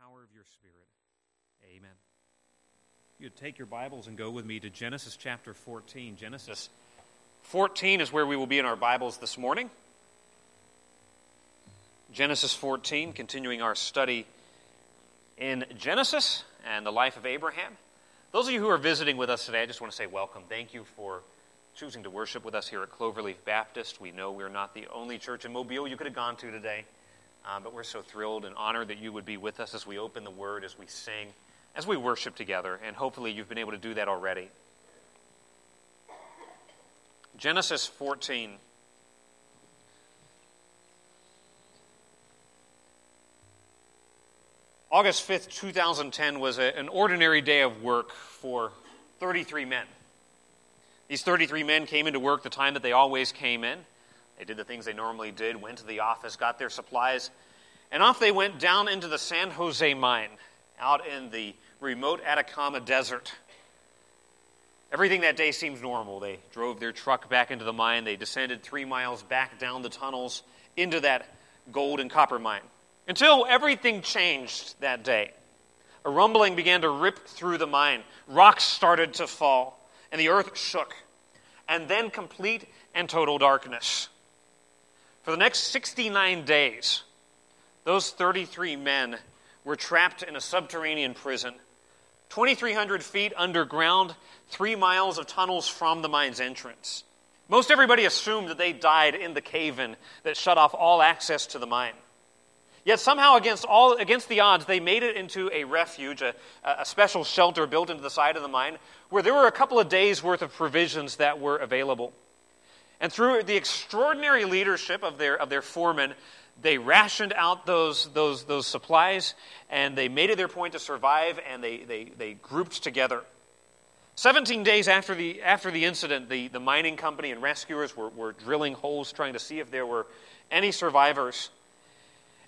power of your Spirit. Amen. You'd take your Bibles and go with me to Genesis chapter 14. Genesis 14 is where we will be in our Bibles this morning. Genesis 14, continuing our study in Genesis and the life of Abraham. Those of you who are visiting with us today, I just want to say welcome. Thank you for choosing to worship with us here at Cloverleaf Baptist. We know we're not the only church in Mobile you could have gone to today, but we're so thrilled and honored that you would be with us as we open the Word, as we sing, as we worship together, and hopefully you've been able to do that already. Genesis 14. August 5th, 2010 was an ordinary day of work for 33 men. These 33 men came into work the time that they always came in. They did the things they normally did, went to the office, got their supplies, and off they went down into the San Jose mine, out in the remote Atacama Desert. Everything that day seemed normal. They drove their truck back into the mine. They descended 3 miles back down the tunnels into that gold and copper mine. Until everything changed that day. A rumbling began to rip through the mine. Rocks started to fall, and the earth shook. And then complete and total darkness. For the next 69 days, those 33 men were trapped in a subterranean prison, 2,300 feet underground, 3 miles of tunnels from the mine's entrance. Most everybody assumed that they died in the cave-in that shut off all access to the mine. Yet somehow, against the odds, they made it into a refuge, a special shelter built into the side of the mine, where there were a couple of days' worth of provisions that were available. And through the extraordinary leadership of their foreman, they rationed out those supplies, and they made it their point to survive, and they grouped together. 17 days after the incident, the mining company and rescuers were drilling holes, trying to see if there were any survivors.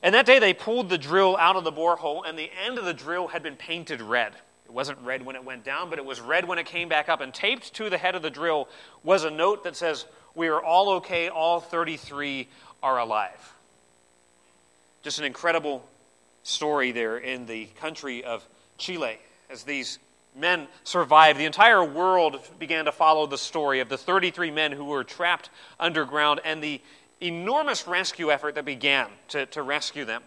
And that day they pulled the drill out of the borehole, and the end of the drill had been painted red. It wasn't red when it went down, but it was red when it came back up. And taped to the head of the drill was a note that says, "We are all okay, all 33 are alive." Just an incredible story there in the country of Chile. As these men survived, the entire world began to follow the story of the 33 men who were trapped underground and the enormous rescue effort that began to rescue them.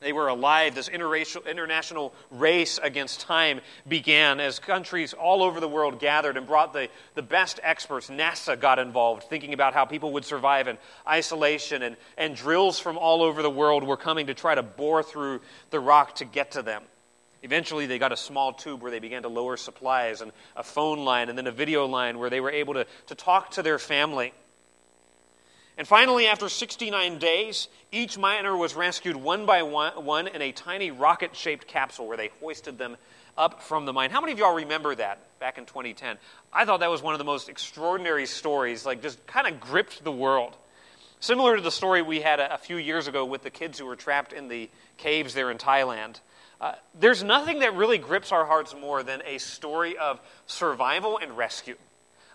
They were alive. This international race against time began as countries all over the world gathered and brought the best experts. NASA got involved, thinking about how people would survive in isolation, and drills from all over the world were coming to try to bore through the rock to get to them. Eventually, they got a small tube where they began to lower supplies, and a phone line, and then a video line where they were able to talk to their family. And finally, after 69 days, each miner was rescued one by one in a tiny rocket-shaped capsule where they hoisted them up from the mine. How many of y'all remember that back in 2010? I thought that was one of the most extraordinary stories, like just kind of gripped the world. Similar to the story we had a few years ago with the kids who were trapped in the caves there in Thailand. There's nothing that really grips our hearts more than a story of survival and rescue.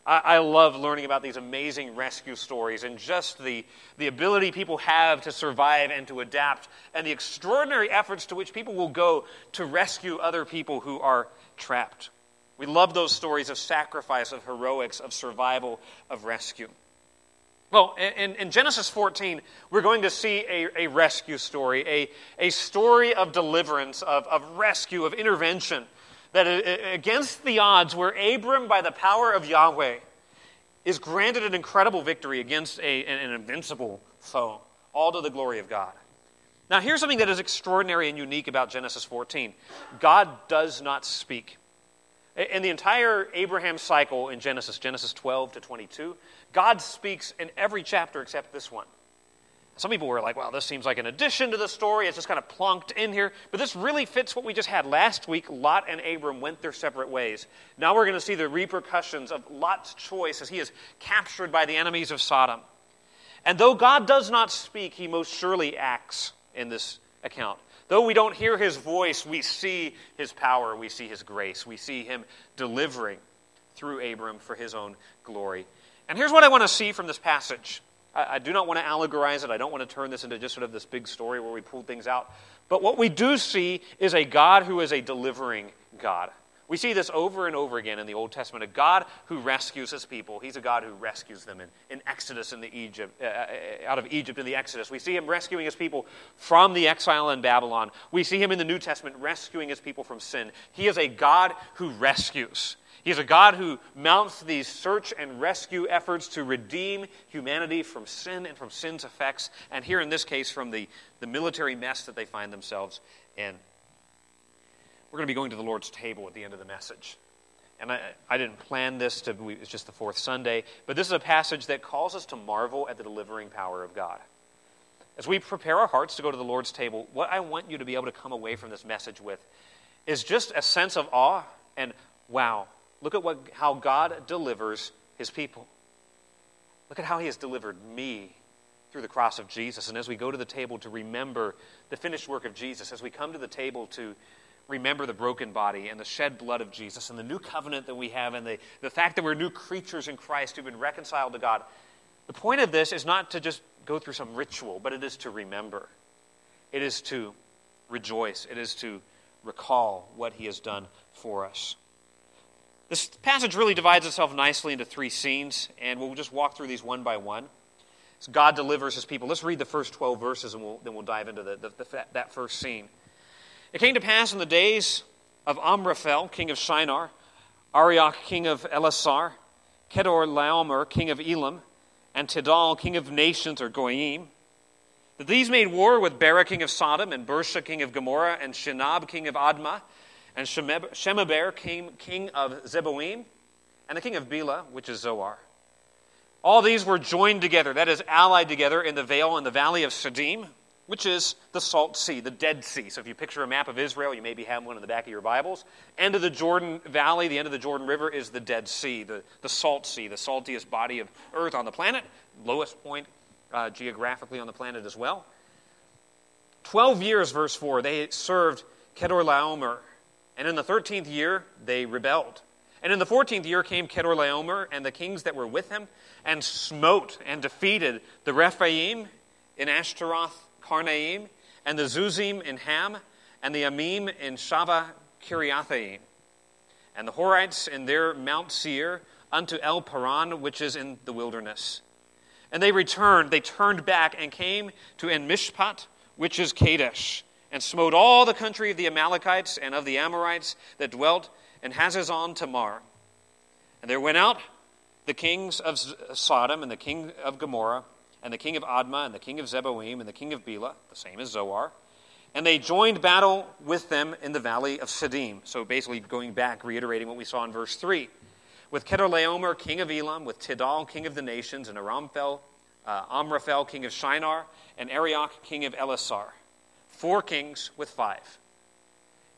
I love learning about these amazing rescue stories and just the ability people have to survive and to adapt, and the extraordinary efforts to which people will go to rescue other people who are trapped. We love those stories of sacrifice, of heroics, of survival, of rescue. Well, in Genesis 14, we're going to see a rescue story, a story of deliverance, of rescue, of intervention. That against the odds, where Abram, by the power of Yahweh, is granted an incredible victory against an invincible foe, all to the glory of God. Now, here's something that is extraordinary and unique about Genesis 14. God does not speak. In the entire Abraham cycle in Genesis 12 to 22, God speaks in every chapter except this one. Some people were like, wow, this seems like an addition to the story. It's just kind of plonked in here. But this really fits what we just had last week. Lot and Abram went their separate ways. Now we're going to see the repercussions of Lot's choice as he is captured by the enemies of Sodom. And though God does not speak, he most surely acts in this account. Though we don't hear his voice, we see his power, we see his grace, we see him delivering through Abram for his own glory. And here's what I want to see from this passage. I do not want to allegorize it. I don't want to turn this into just sort of this big story where we pull things out. But what we do see is a God who is a delivering God. We see this over and over again in the Old Testament, a God who rescues his people. He's a God who rescues them in Exodus, out of Egypt in the Exodus. We see him rescuing his people from the exile in Babylon. We see him in the New Testament rescuing his people from sin. He is a God who rescues. He is a God who mounts these search and rescue efforts to redeem humanity from sin and from sin's effects, and here in this case from the military mess that they find themselves in. We're going to be going to the Lord's table at the end of the message. And I didn't plan this, it's just the fourth Sunday, but this is a passage that calls us to marvel at the delivering power of God. As we prepare our hearts to go to the Lord's table, what I want you to be able to come away from this message with is just a sense of awe and wow. Look at how God delivers his people. Look at how he has delivered me through the cross of Jesus. And as we go to the table to remember the finished work of Jesus, as we come to the table to remember the broken body and the shed blood of Jesus and the new covenant that we have and the fact that we're new creatures in Christ who've been reconciled to God. The point of this is not to just go through some ritual, but it is to remember. It is to rejoice. It is to recall what he has done for us. This passage really divides itself nicely into three scenes, and we'll just walk through these one by one. So God delivers his people. Let's read the first 12 verses, and then we'll dive into that first scene. It came to pass in the days of Amraphel, king of Shinar, Arioch, king of Elasar, Chedorlaomer, king of Elam, and Tidal, king of nations, or Goyim, that these made war with Bera, king of Sodom, and Bersha, king of Gomorrah, and Shinab, king of Admah, and Shemeber, king of Zeboim, and the king of Bela, which is Zoar. All these were joined together, that is, allied together in the vale in the valley of Siddim, which is the Salt Sea, the Dead Sea. So if you picture a map of Israel, you maybe have one in the back of your Bibles. End of the Jordan Valley, the end of the Jordan River is the Dead Sea, the Salt Sea, the saltiest body of earth on the planet, lowest point geographically on the planet as well. 12 years, verse 4, they served Chedorlaomer, and in the 13th year they rebelled. And in the 14th year came Chedorlaomer and the kings that were with him, and smote and defeated the Rephaim in Ashtaroth, Karnaim, and the Zuzim in Ham, and the Emim in Shava Kiriathaim, and the Horites in their Mount Seir unto El Paran, which is in the wilderness. And they turned back, and came to En Mishpat, which is Kadesh, and smote all the country of the Amalekites and of the Amorites that dwelt in Hazazon Tamar. And there went out the kings of Sodom, and the king of Gomorrah, and the king of Admah, and the king of Zeboim, and the king of Bela, the same as Zoar. And they joined battle with them in the valley of Siddim. So basically going back, reiterating what we saw in verse 3. With Chedorlaomer, king of Elam, with Tidal, king of the nations, and Amraphel, king of Shinar, and Arioch, king of Elasar. 4 kings with 5.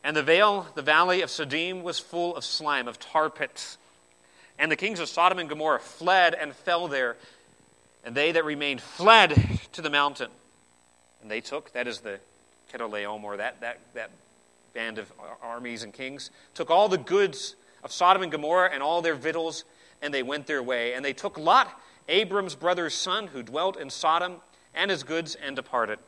And the valley of Siddim was full of slime, of tar pits. And the kings of Sodom and Gomorrah fled and fell there, and they that remained fled to the mountain. And they took, that is the Chedorlaomer, or that band of armies and kings, took all the goods of Sodom and Gomorrah and all their victuals, and they went their way. And they took Lot, Abram's brother's son, who dwelt in Sodom, and his goods, and departed.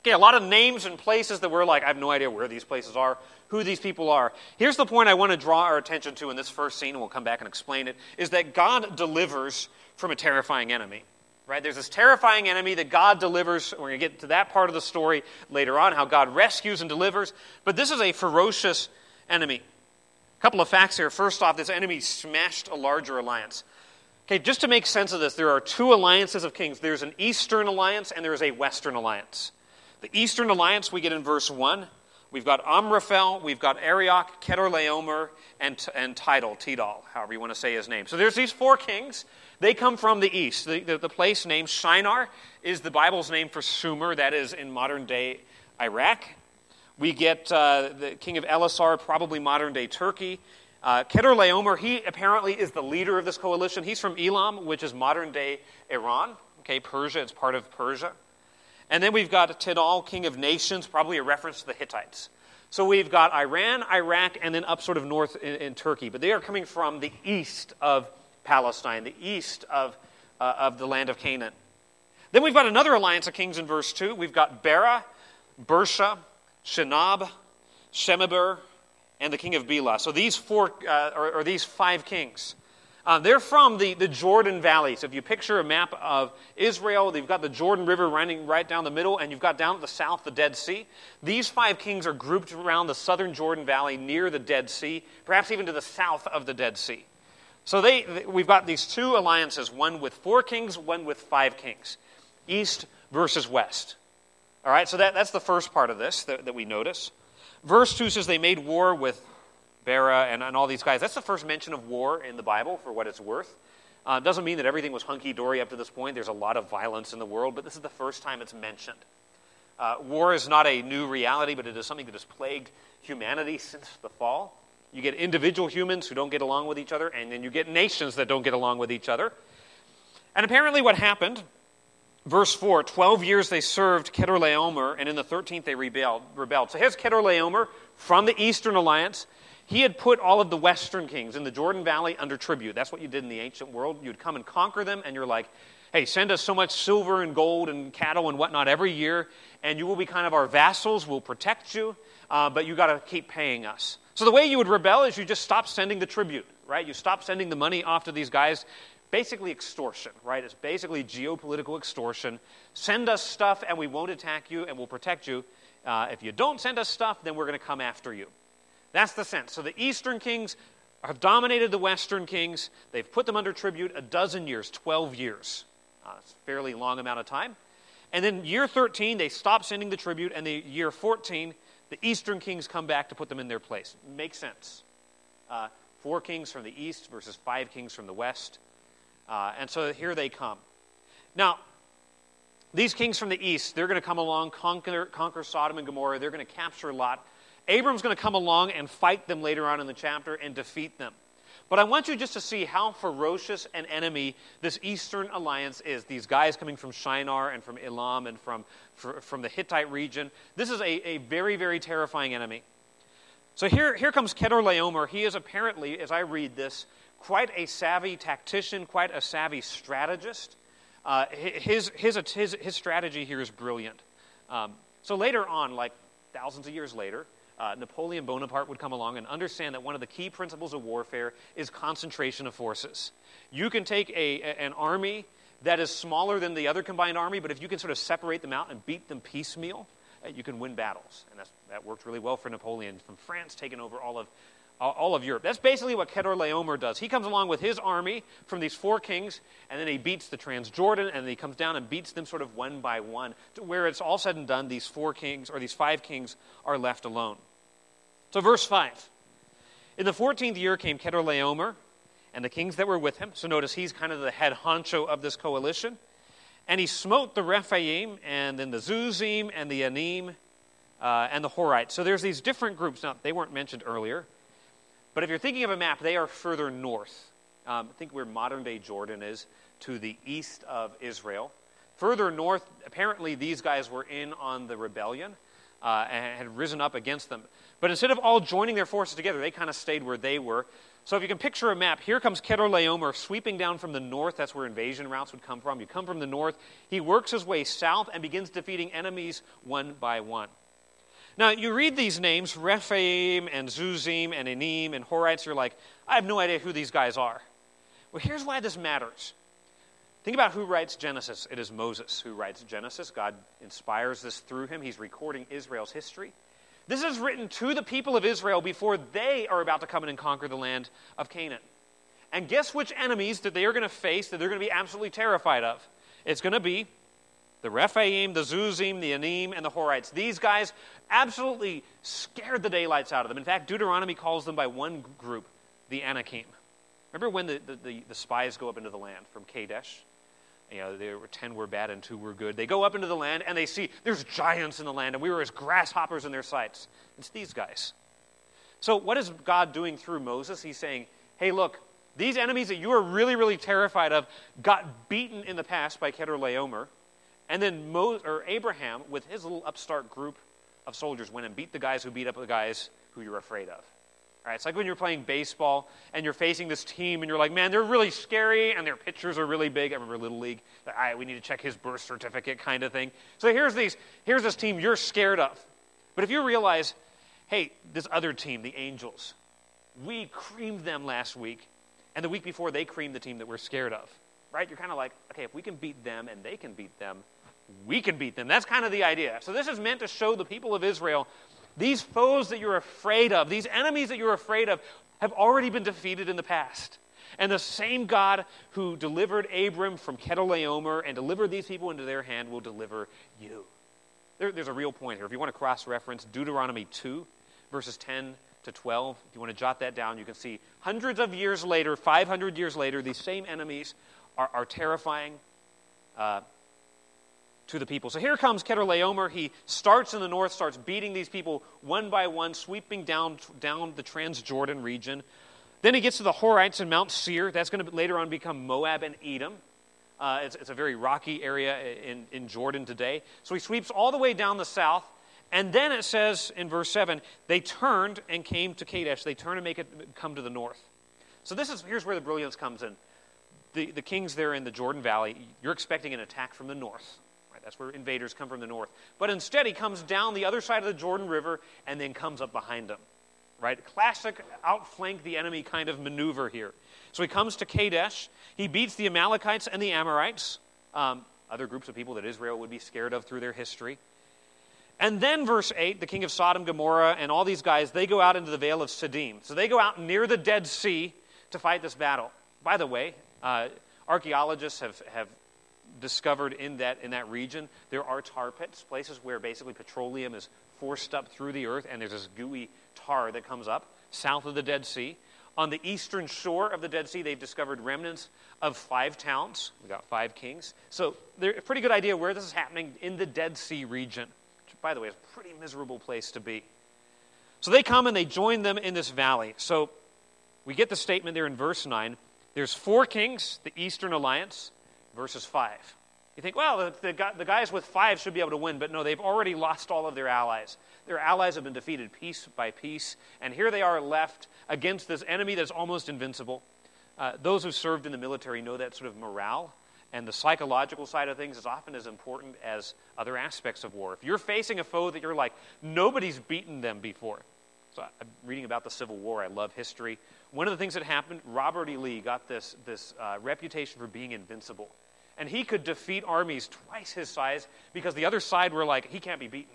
Okay, a lot of names and places that we're like, I have no idea where these places are, who these people are. Here's the point I want to draw our attention to in this first scene, and we'll come back and explain it, is that God delivers from a terrifying enemy, right? There's this terrifying enemy that God delivers. We're going to get to that part of the story later on, how God rescues and delivers. But this is a ferocious enemy. A couple of facts here. First off, this enemy smashed a larger alliance. Okay, just to make sense of this, there are 2 alliances of kings. There's an Eastern alliance and there's a Western alliance. The Eastern alliance we get in verse 1. We've got Amraphel, we've got Arioch, Chedorlaomer, and Tidal, however you want to say his name. So there's these 4 kings. They come from the east. The place named Shinar is the Bible's name for Sumer, that is in modern-day Iraq. We get the king of Elasar, probably modern-day Turkey. Chedorlaomer, he apparently is the leader of this coalition. He's from Elam, which is modern-day Iran. Okay, Persia, it's part of Persia. And then we've got Tidal, king of nations, probably a reference to the Hittites. So we've got Iran, Iraq, and then up sort of north in Turkey. But they are coming from the east of Palestine, the east of the land of Canaan. Then we've got another alliance of kings in verse 2. We've got Bera, Bersha, Shinab, Shemeber, and the king of Bela. So these five kings. They're from the Jordan Valley. So if you picture a map of Israel, they've got the Jordan River running right down the middle, and you've got down at the south the Dead Sea. These five kings are grouped around the southern Jordan Valley near the Dead Sea, perhaps even to the south of the Dead Sea. So we've got these two alliances, one with four kings, one with five kings. East versus west. All right, so that's the first part of this that we notice. Verse 2 says they made war with Bera and all these guys. That's the first mention of war in the Bible, for what it's worth. It doesn't mean that everything was hunky-dory up to this point. There's a lot of violence in the world, but this is the first time it's mentioned. War is not a new reality, but it is something that has plagued humanity since the fall. You get individual humans who don't get along with each other, and then you get nations that don't get along with each other. And apparently what happened, verse 4, 12 years they served Chedorlaomer, and in the 13th they rebelled. So here's Chedorlaomer from the Eastern Alliance. He had put all of the western kings in the Jordan Valley under tribute. That's what you did in the ancient world. You'd come and conquer them, and you're like, hey, send us so much silver and gold and cattle and whatnot every year, and you will be kind of our vassals. We'll protect you, but you got to keep paying us. So the way you would rebel is you just stop sending the tribute, right? You stop sending the money off to these guys. Basically extortion, right? It's basically geopolitical extortion. Send us stuff, and we won't attack you, and we'll protect you. If you don't send us stuff, then we're going to come after you. That's the sense. So the eastern kings have dominated the western kings. They've put them under tribute 12 years. It's a fairly long amount of time. And then year 13, they stop sending the tribute, and the year 14, the eastern kings come back to put them in their place. Makes sense. Four kings from the east versus five kings from the west. And so here they come. Now, these kings from the east, they're going to come along, conquer Sodom and Gomorrah. They're going to capture Lot. Abram's going to come along and fight them later on in the chapter and defeat them. But I want you just to see how ferocious an enemy this Eastern Alliance is. These guys coming from Shinar and from Elam and from the Hittite region. This is a very, very terrifying enemy. So here comes Chedorlaomer. He is apparently, as I read this, quite a savvy tactician, quite a savvy strategist. His strategy here is brilliant. So later on, like thousands of years later, Napoleon Bonaparte would come along and understand that one of the key principles of warfare is concentration of forces. You can take an army that is smaller than the other combined army, but if you can sort of separate them out and beat them piecemeal, you can win battles. And that worked really well for Napoleon from France, taking over all of Europe. That's basically what Chedorlaomer does. He comes along with his army from these four kings, and then he beats the Transjordan, and then he comes down and beats them sort of one by one, to where it's all said and done, these four kings, or these five kings, are left alone. So verse 5. In the 14th year came Chedorlaomer and the kings that were with him. So notice he's kind of the head honcho of this coalition. And he smote the Rephaim, and then the Zuzim, and the Emim, and the Horites. So there's these different groups. Now, they weren't mentioned earlier. But if you're thinking of a map, they are further north. I think where modern-day Jordan is, to the east of Israel. Further north, apparently these guys were in on the rebellion and had risen up against them. But instead of all joining their forces together, they kind of stayed where they were. So if you can picture a map, here comes Chedorlaomer sweeping down from the north. That's where invasion routes would come from. You come from the north. He works his way south and begins defeating enemies one by one. Now, you read these names, Rephaim and Zuzim and Emim and Horites, you're like, I have no idea who these guys are. Well, here's why this matters. Think about who writes Genesis. It is Moses who writes Genesis. God inspires this through him. He's recording Israel's history. This is written to the people of Israel before they are about to come in and conquer the land of Canaan. And guess which enemies that they are going to face, that they're going to be absolutely terrified of? It's going to be the Rephaim, the Zuzim, the Emim, and the Horites. These guys absolutely scared the daylights out of them. In fact, Deuteronomy calls them by one group, the Anakim. Remember when the spies go up into the land from Kadesh? You know, there were 10 were bad and 2 were good. They go up into the land and they see there's giants in the land and we were as grasshoppers in their sights. It's these guys. So what is God doing through Moses? He's saying, hey, look, these enemies that you are really, really terrified of got beaten in the past by Chedorlaomer. And then Abraham, with his little upstart group of soldiers, went and beat the guys who beat up the guys who you're afraid of. Right? It's like when you're playing baseball and you're facing this team and you're like, man, they're really scary and their pitchers are really big. I remember Little League, like, all right, we need to check his birth certificate kind of thing. So here's this team you're scared of. But if you realize, hey, this other team, the Angels, we creamed them last week, and the week before they creamed the team that we're scared of, right? You're kind of like, okay, if we can beat them and they can beat them, we can beat them. That's kind of the idea. So this is meant to show the people of Israel, these foes that you're afraid of, these enemies that you're afraid of, have already been defeated in the past. And the same God who delivered Abram from Chedorlaomer and delivered these people into their hand will deliver you. There's a real point here. If you want to cross-reference Deuteronomy 2, verses 10 to 12, if you want to jot that down, you can see hundreds of years later, 500 years later, these same enemies are terrifying to the people. So here comes Chedorlaomer. He starts in the north, starts beating these people one by one, sweeping down the Transjordan region. Then he gets to the Horites and Mount Seir. That's going to later on become Moab and Edom. It's a very rocky area in Jordan today. So he sweeps all the way down the south. And then it says in verse 7, they turned and came to Kadesh. They turned and make it come to the north. So here's where the brilliance comes in. The kings there in the Jordan Valley, you're expecting an attack from the north. That's where invaders come from, the north. But instead, he comes down the other side of the Jordan River and then comes up behind them. Right? Classic outflank the enemy kind of maneuver here. So he comes to Kadesh. He beats the Amalekites and the Amorites, other groups of people that Israel would be scared of through their history. And then, verse 8, the king of Sodom, Gomorrah, and all these guys, they go out into the Vale of Siddim. So they go out near the Dead Sea to fight this battle. By the way, archaeologists have discovered in that region, there are tar pits, places where basically petroleum is forced up through the earth, and there's this gooey tar that comes up south of the Dead Sea. On the eastern shore of the Dead Sea, they've discovered remnants of 5 towns. We got 5 kings. So they're a pretty good idea where this is happening in the Dead Sea region, which, by the way, is a pretty miserable place to be. So they come and they join them in this valley. So we get the statement there in verse 9. There's 4 kings, the Eastern Alliance, versus 5. You think, well, the guys with 5 should be able to win, but no, they've already lost all of their allies. Their allies have been defeated piece by piece, and here they are left against this enemy that's almost invincible. Those who served in the military know that sort of morale and the psychological side of things is often as important as other aspects of war. If you're facing a foe that you're like, nobody's beaten them before. So I'm reading about the Civil War. I love history. One of the things that happened, Robert E. Lee got this reputation for being invincible. And he could defeat armies twice his size because the other side were like, he can't be beaten.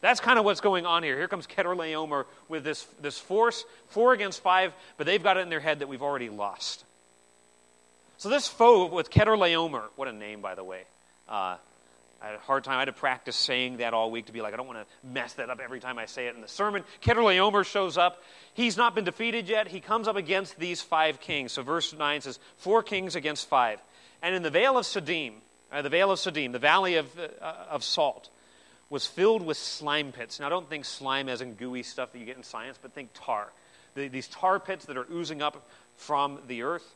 That's kind of what's going on here. Here comes Chedorlaomer with this force, 4 against 5, but they've got it in their head that we've already lost. So this foe with Chedorlaomer, what a name, by the way. I had a hard time. I had to practice saying that all week to be like, I don't want to mess that up every time I say it in the sermon. Chedorlaomer shows up. He's not been defeated yet. He comes up against these 5 kings. So verse 9 says, 4 kings against 5. And in the Vale of Siddim, the Valley of Salt, was filled with slime pits. Now, I don't think slime as in gooey stuff that you get in science, but think tar. These tar pits that are oozing up from the earth.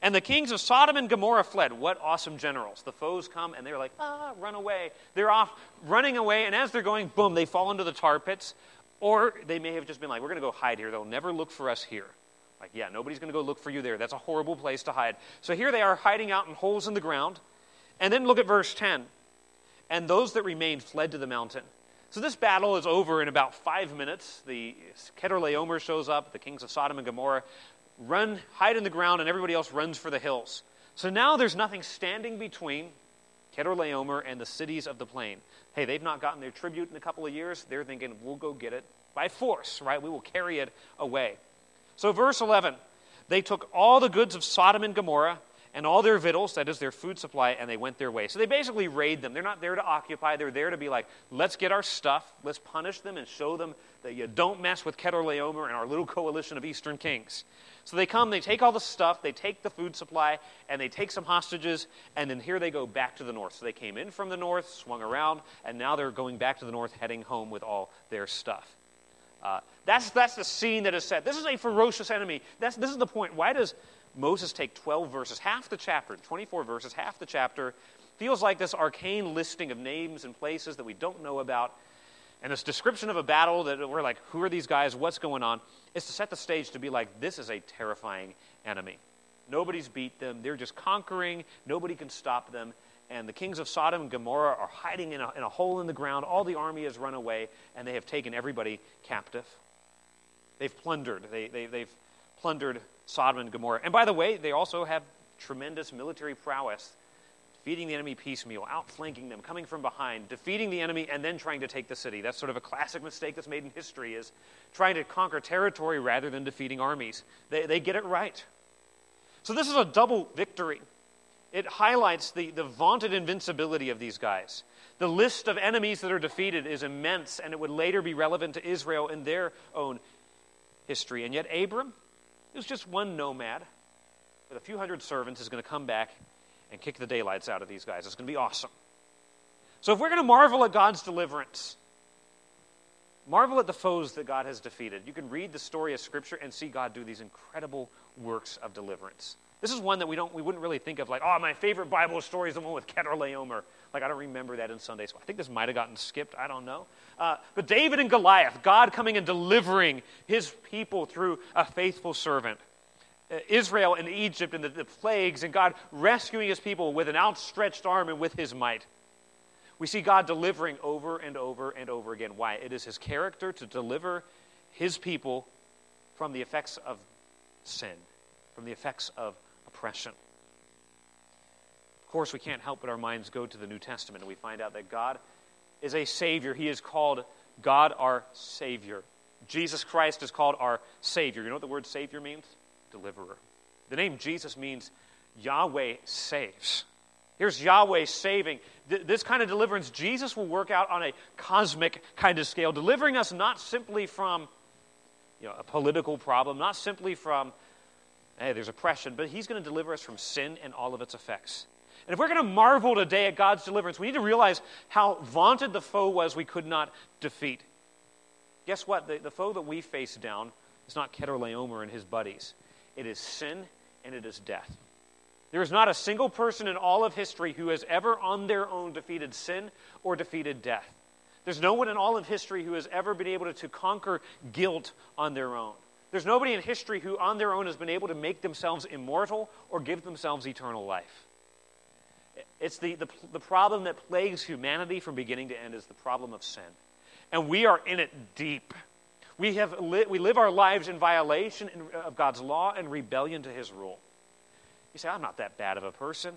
And the kings of Sodom and Gomorrah fled. What awesome generals. The foes come, and they're like, run away. They're off running away, and as they're going, boom, they fall into the tar pits. Or they may have just been like, we're going to go hide here. They'll never look for us here. Like, yeah, nobody's going to go look for you there. That's a horrible place to hide. So here they are hiding out in holes in the ground. And then look at verse 10. And those that remained fled to the mountain. So this battle is over in about 5 minutes. The Chedorlaomer shows up, the kings of Sodom and Gomorrah run, hide in the ground, and everybody else runs for the hills. So now there's nothing standing between Chedorlaomer and the cities of the plain. Hey, they've not gotten their tribute in a couple of years. They're thinking, we'll go get it by force, right? We will carry it away. So verse 11, they took all the goods of Sodom and Gomorrah and all their victuals, that is their food supply, and they went their way. So they basically raid them. They're not there to occupy. They're there to be like, let's get our stuff. Let's punish them and show them that you don't mess with Chedorlaomer and our little coalition of eastern kings. So they come, they take all the stuff, they take the food supply, and they take some hostages, and then here they go back to the north. So they came in from the north, swung around, and now they're going back to the north, heading home with all their stuff. That's the scene that is set. This is a ferocious enemy. This is the point. Why does Moses take 12 verses, half the chapter, 24 verses, half the chapter? Feels like this arcane listing of names and places that we don't know about. And this description of a battle that we're like, who are these guys? What's going on? Is to set the stage to be like, this is a terrifying enemy. Nobody's beat them. They're just conquering. Nobody can stop them. And the kings of Sodom and Gomorrah are hiding in a hole in the ground. All the army has run away, and they have taken everybody captive. They've plundered. They've plundered Sodom and Gomorrah. And by the way, they also have tremendous military prowess, defeating the enemy piecemeal, outflanking them, coming from behind, defeating the enemy, and then trying to take the city. That's sort of a classic mistake that's made in history, is trying to conquer territory rather than defeating armies. They get it right. So this is a double victory. It highlights the vaunted invincibility of these guys. The list of enemies that are defeated is immense, and it would later be relevant to Israel in their own history. And yet Abram, who's just one nomad with a few hundred servants, is going to come back and kick the daylights out of these guys. It's going to be awesome. So if we're going to marvel at God's deliverance, marvel at the foes that God has defeated. You can read the story of Scripture and see God do these incredible works of deliverance. This is one that we wouldn't really think of, like, oh, my favorite Bible story is the one with Chedorlaomer. Like, I don't remember that in Sunday school. I think this might have gotten skipped. I don't know. But David and Goliath, God coming and delivering his people through a faithful servant. Israel and Egypt and the plagues, and God rescuing his people with an outstretched arm and with his might. We see God delivering over and over and over again. Why? It is his character to deliver his people from the effects of sin, from the effects of oppression. Of course, we can't help but our minds go to the New Testament, and we find out that God is a Savior. He is called God our Savior. Jesus Christ is called our Savior. You know what the word Savior means? Deliverer. The name Jesus means Yahweh saves. Here's Yahweh saving. This kind of deliverance, Jesus will work out on a cosmic kind of scale, delivering us not simply from a political problem, not simply from there's oppression, but he's going to deliver us from sin and all of its effects. And if we're going to marvel today at God's deliverance, we need to realize how vaunted the foe was we could not defeat. Guess what? The foe that we face down is not Chedorlaomer and his buddies. It is sin and it is death. There is not a single person in all of history who has ever on their own defeated sin or defeated death. There's no one in all of history who has ever been able to conquer guilt on their own. There's nobody in history who on their own has been able to make themselves immortal or give themselves eternal life. It's the problem that plagues humanity from beginning to end is the problem of sin. And we are in it deep. We live our lives in violation of God's law and rebellion to his rule. You say, I'm not that bad of a person.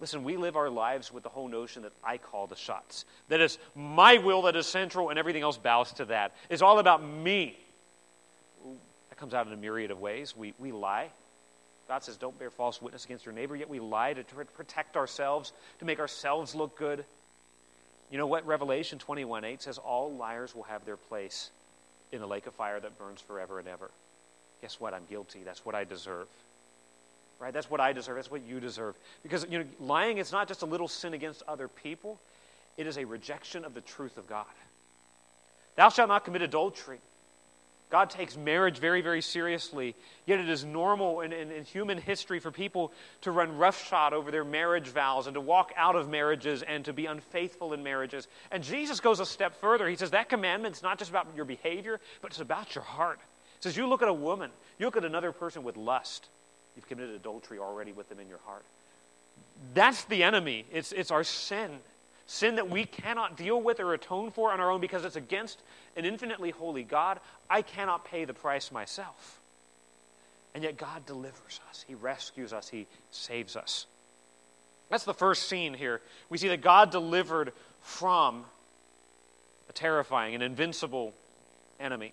Listen, we live our lives with the whole notion that I call the shots. That it's my will that is central and everything else bows to that. It's all about me. Comes out in a myriad of ways. We lie. God says, don't bear false witness against your neighbor, yet we lie to protect ourselves, to make ourselves look good. You know what? Revelation 21:8 says, all liars will have their place in the lake of fire that burns forever and ever. Guess what? I'm guilty. That's what I deserve. Right? That's what I deserve. That's what you deserve. Because lying is not just a little sin against other people. It is a rejection of the truth of God. Thou shalt not commit adultery. God takes marriage very, very seriously, yet it is normal in human history for people to run roughshod over their marriage vows and to walk out of marriages and to be unfaithful in marriages. And Jesus goes a step further. He says that commandment's not just about your behavior, but it's about your heart. He says you look at a woman, you look at another person with lust, you've committed adultery already with them in your heart. That's the enemy. It's our sin. Sin that we cannot deal with or atone for on our own because it's against an infinitely holy God. I cannot pay the price myself. And yet God delivers us. He rescues us. He saves us. That's the first scene here. We see that God delivered from a terrifying and invincible enemy.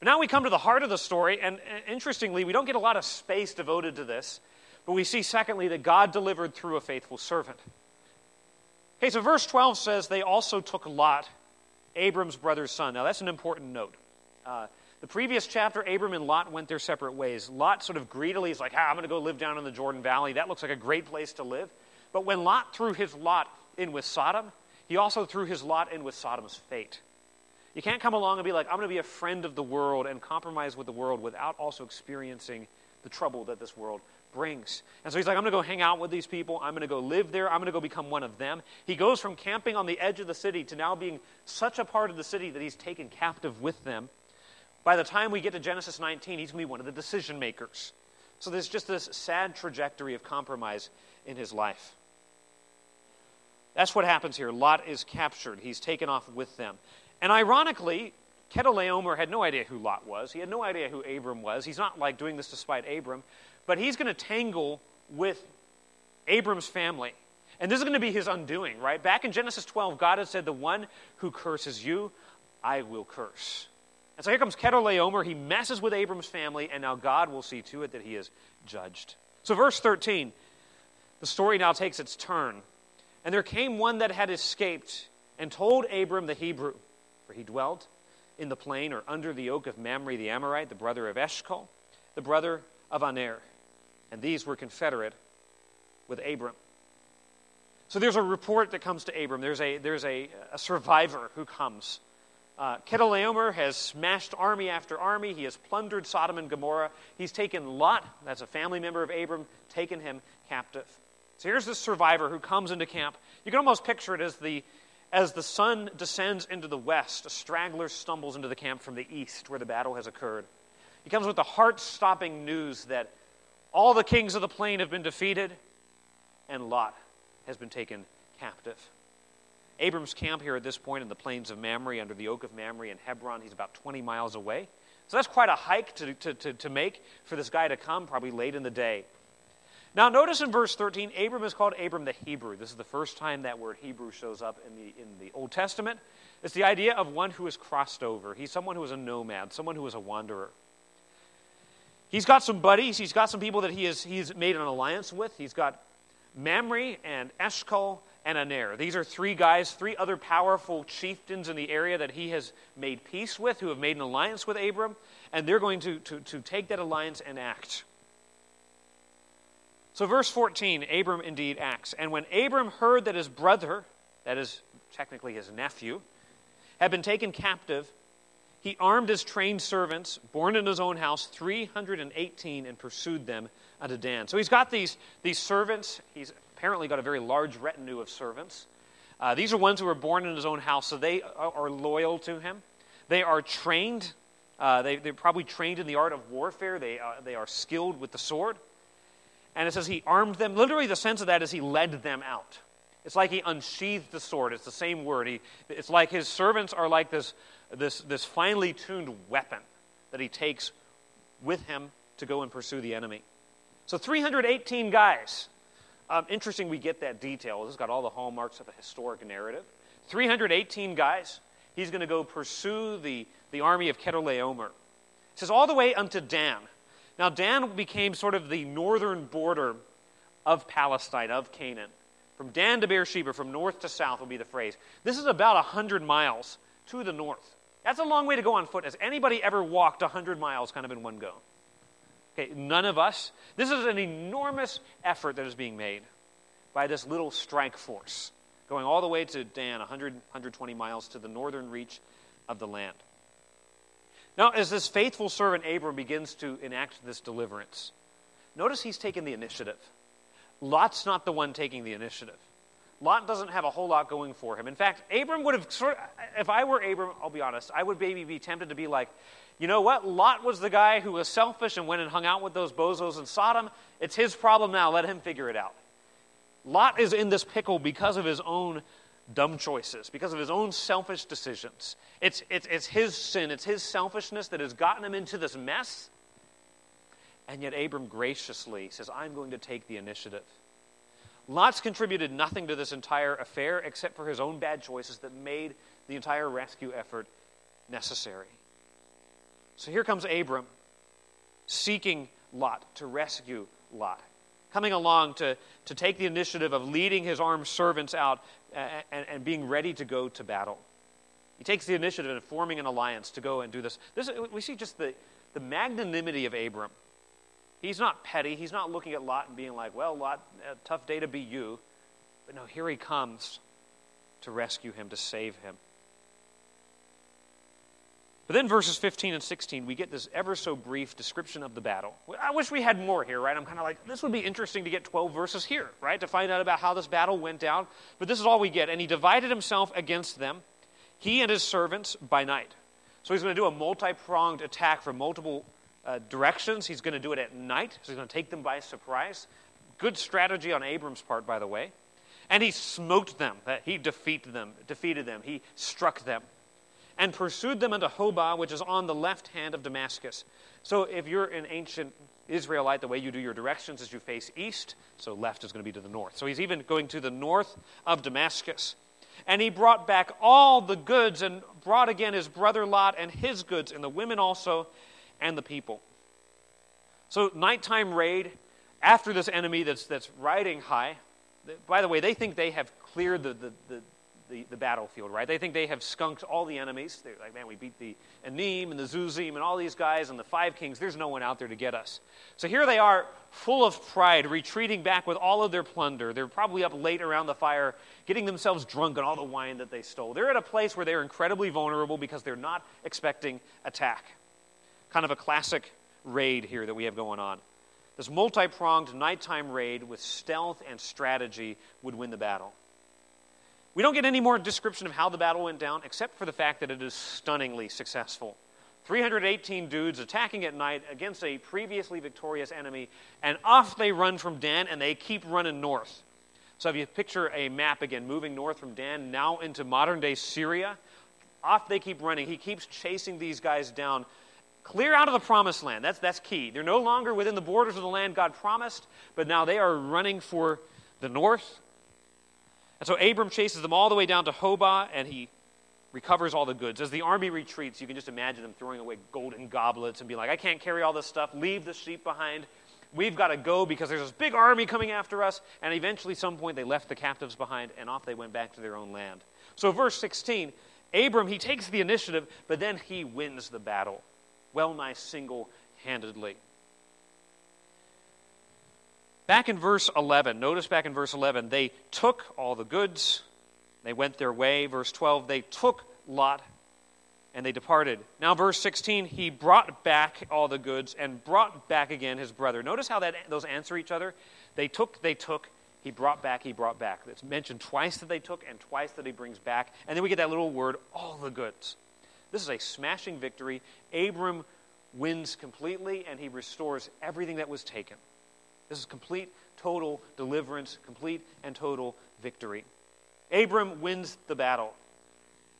But now we come to the heart of the story, and interestingly, we don't get a lot of space devoted to this, but we see, secondly, that God delivered through a faithful servant. Okay, so verse 12 says they also took Lot, Abram's brother's son. Now, that's an important note. The previous chapter, Abram and Lot went their separate ways. Lot sort of greedily is like, I'm going to go live down in the Jordan Valley. That looks like a great place to live. But when Lot threw his lot in with Sodom, he also threw his lot in with Sodom's fate. You can't come along and be like, I'm going to be a friend of the world and compromise with the world without also experiencing the trouble that this world brings. And so he's like, I'm going to go hang out with these people. I'm going to go live there. I'm going to go become one of them. He goes from camping on the edge of the city to now being such a part of the city that he's taken captive with them. By the time we get to Genesis 19, he's going to be one of the decision makers. So there's just this sad trajectory of compromise in his life. That's what happens here. Lot is captured. He's taken off with them. And ironically, Chedorlaomer had no idea who Lot was. He had no idea who Abram was. He's not like doing this to spite Abram, but he's going to tangle with Abram's family. And this is going to be his undoing, right? Back in Genesis 12, God had said, the one who curses you, I will curse. And so here comes Chedorlaomer. He messes with Abram's family, and now God will see to it that he is judged. So verse 13, the story now takes its turn. And there came one that had escaped and told Abram the Hebrew, for he dwelt in the plain or under the yoke of Mamre the Amorite, the brother of Eshcol, the brother of Aner. And these were confederate with Abram. So there's a report that comes to Abram. There's a survivor who comes. Chedorlaomer has smashed army after army. He has plundered Sodom and Gomorrah. He's taken Lot, that's a family member of Abram, taken him captive. So here's this survivor who comes into camp. You can almost picture it as the sun descends into the west, a straggler stumbles into the camp from the east where the battle has occurred. He comes with the heart-stopping news that all the kings of the plain have been defeated and Lot has been taken captive. Abram's camp here at this point in the plains of Mamre, under the oak of Mamre in Hebron, he's about 20 miles away. So that's quite a hike to make for this guy to come probably late in the day. Now notice in verse 13, Abram is called Abram the Hebrew. This is the first time that word Hebrew shows up in the Old Testament. It's the idea of one who is crossed over. He's someone who is a nomad, someone who is a wanderer. He's got some buddies. He's got some people that he's made an alliance with. He's got Mamre and Eshcol and Aner. These are three guys, three other powerful chieftains in the area that he has made peace with, who have made an alliance with Abram, and they're going to take that alliance and act. So verse 14, Abram indeed acts. And when Abram heard that his brother, that is technically his nephew, had been taken captive, he armed his trained servants, born in his own house, 318, and pursued them unto Dan. So he's got these servants. He's apparently got a very large retinue of servants. These are ones who were born in his own house, so they are loyal to him. They are trained. They're probably trained in the art of warfare. They are skilled with the sword. And it says he armed them. Literally the sense of that is he led them out. It's like he unsheathed the sword. It's the same word. It's like his servants are like this finely tuned weapon that he takes with him to go and pursue the enemy. So 318 guys. Interesting we get that detail. This has got all the hallmarks of a historic narrative. 318 guys. He's going to go pursue the army of Chedorlaomer. It says all the way unto Dan. Now, Dan became sort of the northern border of Palestine, of Canaan. From Dan to Beersheba, from north to south would be the phrase. This is about 100 miles to the north. That's a long way to go on foot. Has anybody ever walked 100 miles kind of in one go? Okay, none of us. This is an enormous effort that is being made by this little strike force, going all the way to Dan, 100, 120 miles to the northern reach of the land. Now, as this faithful servant Abram begins to enact this deliverance, notice he's taken the initiative. Lot's not the one taking the initiative. Lot doesn't have a whole lot going for him. In fact, Abram would have sort of, if I were Abram, I'll be honest, I would maybe be tempted to be like, you know what? Lot was the guy who was selfish and went and hung out with those bozos in Sodom. It's his problem now. Let him figure it out. Lot is in this pickle because of his own dumb choices, because of his own selfish decisions. It's his sin, it's his selfishness that has gotten him into this mess. And yet Abram graciously says, I'm going to take the initiative. Lot's contributed nothing to this entire affair except for his own bad choices that made the entire rescue effort necessary. So here comes Abram seeking Lot, to rescue Lot, coming along to take the initiative of leading his armed servants out and being ready to go to battle. He takes the initiative in forming an alliance to go and do this. We see just the magnanimity of Abram. He's not petty. He's not looking at Lot and being like, well, Lot, a tough day to be you. But no, here he comes to rescue him, to save him. But then verses 15 and 16, we get this ever so brief description of the battle. I wish we had more here, right? I'm kind of like, this would be interesting to get 12 verses here, right? To find out about how this battle went down. But this is all we get. And he divided himself against them, he and his servants, by night. So he's going to do a multi-pronged attack from multiple directions. He's going to do it at night. So he's going to take them by surprise. Good strategy on Abram's part, by the way. And he smote them. He defeated them. He struck them. And pursued them unto Hobah, which is on the left hand of Damascus. So if you're an ancient Israelite, the way you do your directions is you face east, so left is going to be to the north. So he's even going to the north of Damascus. And he brought back all the goods, and brought again his brother Lot and his goods, and the women also, and the people. So nighttime raid, after this enemy that's riding high. By the way, they think they have cleared the battlefield, right? They think they have skunked all the enemies. They're like, man, we beat the Emim and the Zuzim and all these guys and the five kings. There's no one out there to get us. So here they are, full of pride, retreating back with all of their plunder. They're probably up late around the fire, getting themselves drunk on all the wine that they stole. They're at a place where they're incredibly vulnerable because they're not expecting attack. Kind of a classic raid here that we have going on. This multi-pronged nighttime raid with stealth and strategy would win the battle. We don't get any more description of how the battle went down, except for the fact that it is stunningly successful. 318 dudes attacking at night against a previously victorious enemy, and off they run from Dan, and they keep running north. So if you picture a map again, moving north from Dan, now into modern-day Syria, off they keep running. He keeps chasing these guys down, clear out of the promised land. That's key. They're no longer within the borders of the land God promised, but now they are running for the north. And so Abram chases them all the way down to Hobah, and he recovers all the goods. As the army retreats, you can just imagine them throwing away golden goblets and being like, I can't carry all this stuff. Leave the sheep behind. We've got to go because there's this big army coming after us. And eventually, at some point, they left the captives behind, and off they went back to their own land. So verse 16, Abram, he takes the initiative, but then he wins the battle, well nigh single-handedly. Back in verse 11, notice back in verse 11, they took all the goods, they went their way. Verse 12, they took Lot, and they departed. Now verse 16, he brought back all the goods, and brought back again his brother. Notice how those answer each other. They took, he brought back, he brought back. It's mentioned twice that they took, and twice that he brings back. And then we get that little word, all the goods. This is a smashing victory. Abram wins completely, and he restores everything that was taken. This is complete, total deliverance, complete and total victory. Abram wins the battle.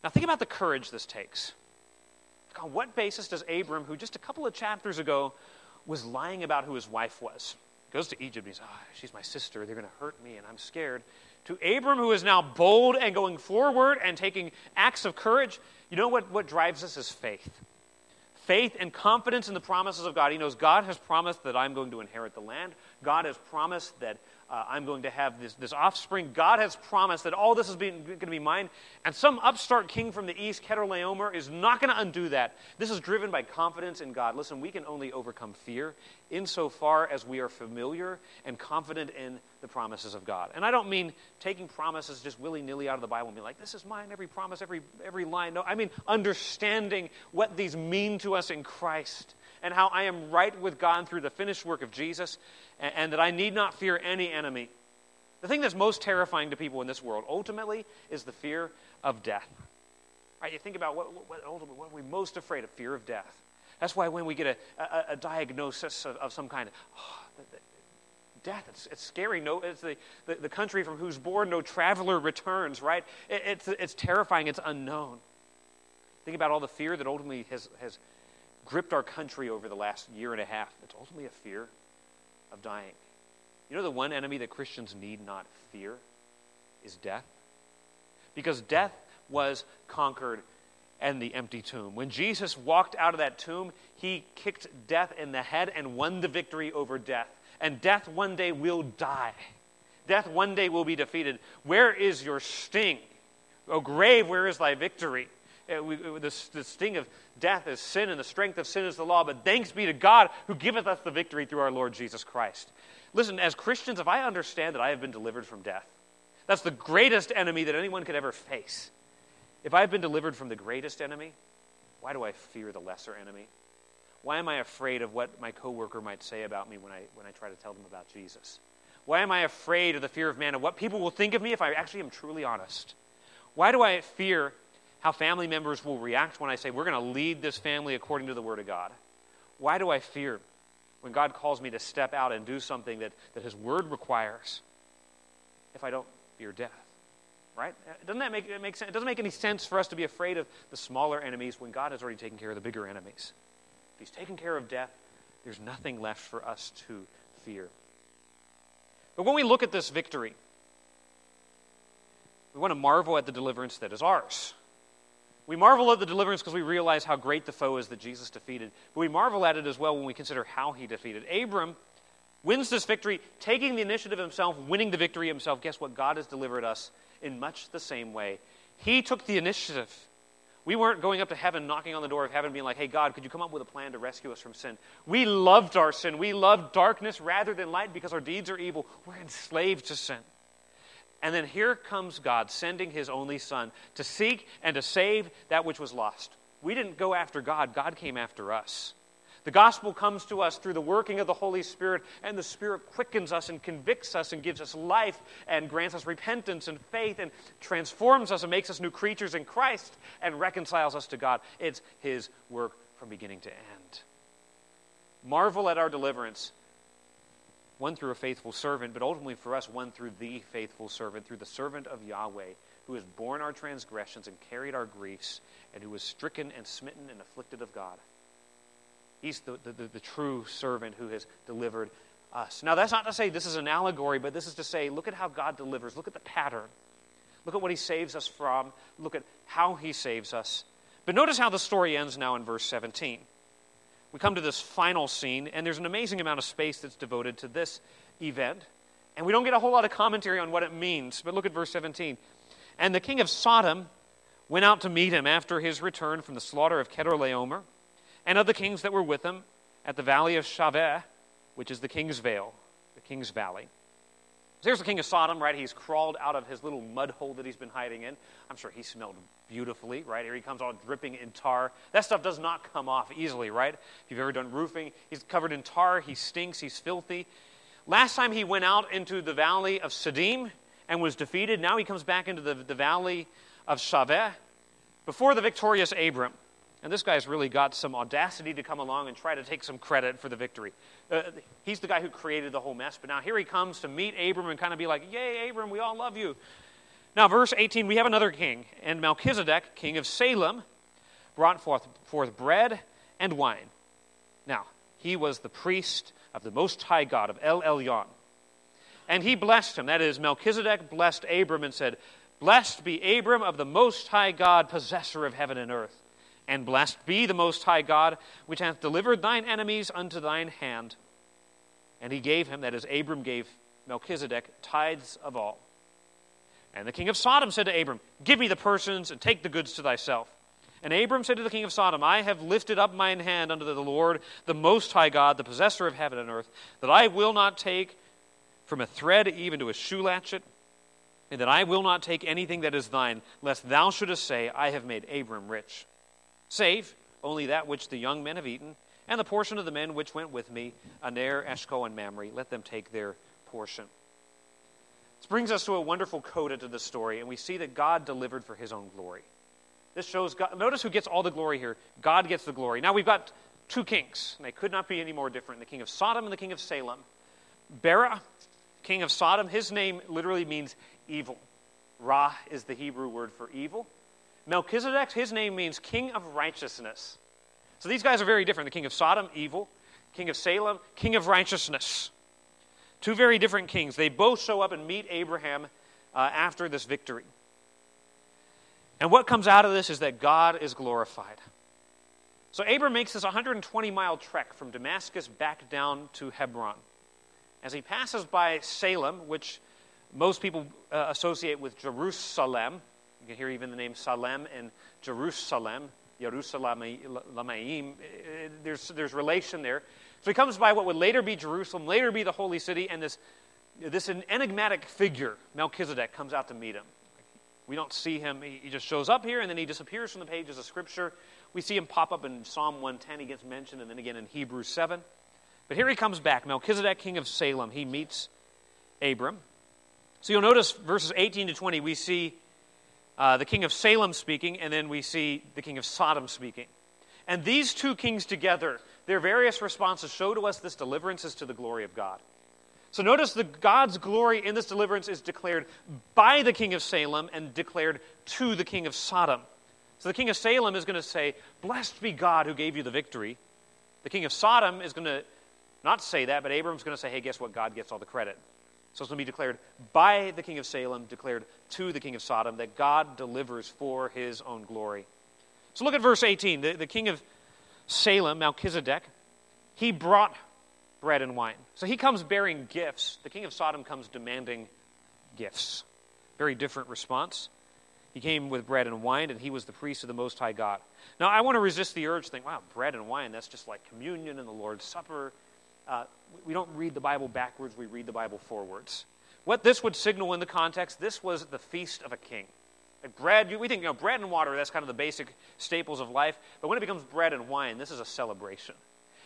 Now think about the courage this takes. On what basis does Abram, who just a couple of chapters ago was lying about who his wife was, goes to Egypt and he's, she's my sister, they're going to hurt me and I'm scared, to Abram, who is now bold and going forward and taking acts of courage, you know what drives us is faith. Faith and confidence in the promises of God. He knows God has promised that I'm going to inherit the land. God has promised that I'm going to have this offspring. God has promised that all this is going to be mine. And some upstart king from the east, Chedorlaomer, is not going to undo that. This is driven by confidence in God. Listen, we can only overcome fear insofar as we are familiar and confident in the promises of God. And I don't mean taking promises just willy-nilly out of the Bible and being like, this is mine, every promise, every line. No, I mean understanding what these mean to us in Christ and how I am right with God through the finished work of Jesus and that I need not fear any enemy. The thing that's most terrifying to people in this world ultimately is the fear of death. Right? You think about what are we most afraid of? Fear of death. That's why when we get a diagnosis of some kind, death, it's scary. No, it's the country from whose born no traveler returns, right? It's terrifying. It's unknown. Think about all the fear that ultimately has gripped our country over the last year and a half. It's ultimately a fear of dying. You know the one enemy that Christians need not fear is death? Because death was conquered and the empty tomb. When Jesus walked out of that tomb, he kicked death in the head and won the victory over death. And death one day will die. Death one day will be defeated. Where is your sting? O grave, where is thy victory? The sting of death is sin, and the strength of sin is the law. But thanks be to God who giveth us the victory through our Lord Jesus Christ. Listen, as Christians, if I understand that I have been delivered from death, that's the greatest enemy that anyone could ever face. If I have been delivered from the greatest enemy, Why do I fear the lesser enemy? Why am I afraid of what my coworker might say about me when I try to tell them about Jesus? Why am I afraid of the fear of man, of what people will think of me if I actually am truly honest? Why do I fear how family members will react when I say, we're going to lead this family according to the Word of God? Why do I fear when God calls me to step out and do something that His Word requires if I don't fear death? Right? Doesn't that make sense? It doesn't make any sense for us to be afraid of the smaller enemies when God has already taken care of the bigger enemies. If He's taken care of death, there's nothing left for us to fear. But when we look at this victory, we want to marvel at the deliverance that is ours. We marvel at the deliverance because we realize how great the foe is that Jesus defeated. But we marvel at it as well when we consider how He defeated. Abram wins this victory, taking the initiative himself, winning the victory himself. Guess what? God has delivered us in much the same way. He took the initiative. We weren't going up to heaven, knocking on the door of heaven, being like, hey, God, could you come up with a plan to rescue us from sin? We loved our sin. We loved darkness rather than light because our deeds are evil. We're enslaved to sin. And then here comes God sending His only Son to seek and to save that which was lost. We didn't go after God. God came after us. The gospel comes to us through the working of the Holy Spirit, and the Spirit quickens us and convicts us and gives us life and grants us repentance and faith and transforms us and makes us new creatures in Christ and reconciles us to God. It's His work from beginning to end. Marvel at our deliverance. One through a faithful servant, but ultimately for us, one through the faithful servant, through the servant of Yahweh, who has borne our transgressions and carried our griefs, and who was stricken and smitten and afflicted of God. He's the true servant who has delivered us. Now, that's not to say this is an allegory, but this is to say, look at how God delivers. Look at the pattern. Look at what He saves us from. Look at how He saves us. But notice how the story ends now in verse 17. We come to this final scene, and there's an amazing amount of space that's devoted to this event. And we don't get a whole lot of commentary on what it means, but look at verse 17. And the king of Sodom went out to meet him after his return from the slaughter of Chedorlaomer, and of the kings that were with him at the valley of Shaveh, which is the king's vale, the king's valley. So here's the king of Sodom, right? He's crawled out of his little mud hole that he's been hiding in. I'm sure he smelled beautifully, right? Here he comes all dripping in tar. That stuff does not come off easily, right? If you've ever done roofing, he's covered in tar, he stinks, he's filthy. Last time he went out into the valley of Siddim and was defeated. Now he comes back into the valley of Shaveh before the victorious Abram. And this guy's really got some audacity to come along and try to take some credit for the victory. He's the guy who created the whole mess, but now here he comes to meet Abram and kind of be like, yay, Abram, we all love you. Now, verse 18, we have another king, and Melchizedek, king of Salem, brought forth bread and wine. Now, he was the priest of the Most High God, of El Elyon. And he blessed him, that is, Melchizedek blessed Abram and said, blessed be Abram of the Most High God, possessor of heaven and earth. And blessed be the Most High God, which hath delivered thine enemies unto thine hand. And he gave him, that is, Abram gave Melchizedek, tithes of all. And the king of Sodom said to Abram, give me the persons, and take the goods to thyself. And Abram said to the king of Sodom, I have lifted up mine hand unto the Lord, the Most High God, the possessor of heaven and earth, that I will not take from a thread even to a shoe latchet, and that I will not take anything that is thine, lest thou shouldest say, I have made Abram rich. Save only that which the young men have eaten, and the portion of the men which went with me, Aner, Eshcol, and Mamre. Let them take their portion. This brings us to a wonderful coda to this story, and we see that God delivered for His own glory. This shows God. Notice who gets all the glory here. God gets the glory. Now we've got two kings, and they could not be any more different. The king of Sodom and the king of Salem. Bera, king of Sodom, his name literally means evil. Ra is the Hebrew word for evil. Melchizedek, his name means king of righteousness. So these guys are very different. The king of Sodom, evil. King of Salem, king of righteousness. Two very different kings. They both show up and meet Abraham after this victory. And what comes out of this is that God is glorified. So Abram makes this 120-mile trek from Damascus back down to Hebron. As he passes by Salem, which most people associate with Jerusalem. You can hear even the name Salem and Jerusalem, Yerushalayim. There's relation there. So he comes by what would later be Jerusalem, later be the holy city, and this enigmatic figure, Melchizedek, comes out to meet him. We don't see him. He just shows up here, and then he disappears from the pages of Scripture. We see him pop up in Psalm 110. He gets mentioned, and then again in Hebrews 7. But here he comes back. Melchizedek, king of Salem. He meets Abram. So you'll notice verses 18 to 20, we see the king of Salem speaking, and then we see the king of Sodom speaking. And these two kings together, their various responses show to us this deliverance is to the glory of God. So notice that God's glory in this deliverance is declared by the king of Salem and declared to the king of Sodom. So the king of Salem is going to say, "Blessed be God who gave you the victory." The king of Sodom is going to not say that, but Abram's going to say, "Hey, guess what? God gets all the credit." So it's going to be declared by the king of Salem, declared to the king of Sodom, that God delivers for his own glory. So look at verse 18. The king of Salem, Melchizedek, he brought bread and wine. So he comes bearing gifts. The king of Sodom comes demanding gifts. Very different response. He came with bread and wine, and he was the priest of the Most High God. Now, I want to resist the urge to think, wow, bread and wine, that's just like communion and the Lord's Supper. We don't read the Bible backwards, we read the Bible forwards. What this would signal in the context, this was the feast of a king. Like bread, we think, bread and water, that's kind of the basic staples of life. But when it becomes bread and wine, this is a celebration.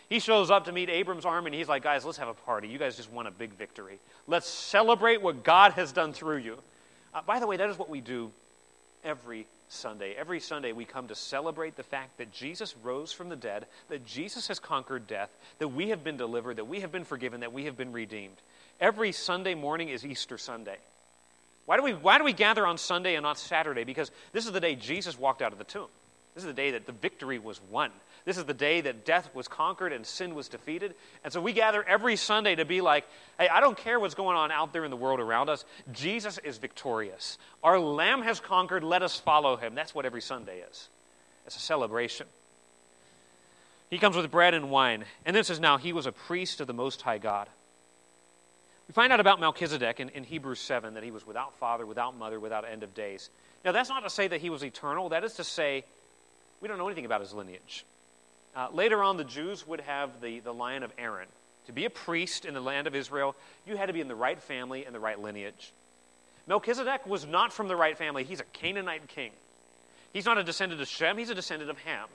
He shows up to meet Abram's army, and he's like, guys, let's have a party. You guys just won a big victory. Let's celebrate what God has done through you. By the way, that is what we do every Sunday. Every Sunday we come to celebrate the fact that Jesus rose from the dead, that Jesus has conquered death, that we have been delivered, that we have been forgiven, that we have been redeemed. Every Sunday morning is Easter Sunday. Why do we gather on Sunday and not Saturday? Because this is the day Jesus walked out of the tomb. This is the day that the victory was won. This is the day that death was conquered and sin was defeated. And so we gather every Sunday to be like, hey, I don't care what's going on out there in the world around us. Jesus is victorious. Our Lamb has conquered. Let us follow him. That's what every Sunday is. It's a celebration. He comes with bread and wine. And this is now, he was a priest of the Most High God. We find out about Melchizedek in Hebrews 7 that he was without father, without mother, without end of days. Now, that's not to say that he was eternal. That is to say we don't know anything about his lineage. Later on, the Jews would have the line of Aaron. To be a priest in the land of Israel, you had to be in the right family and the right lineage. Melchizedek was not from the right family. He's a Canaanite king. He's not a descendant of Shem. He's a descendant of Ham.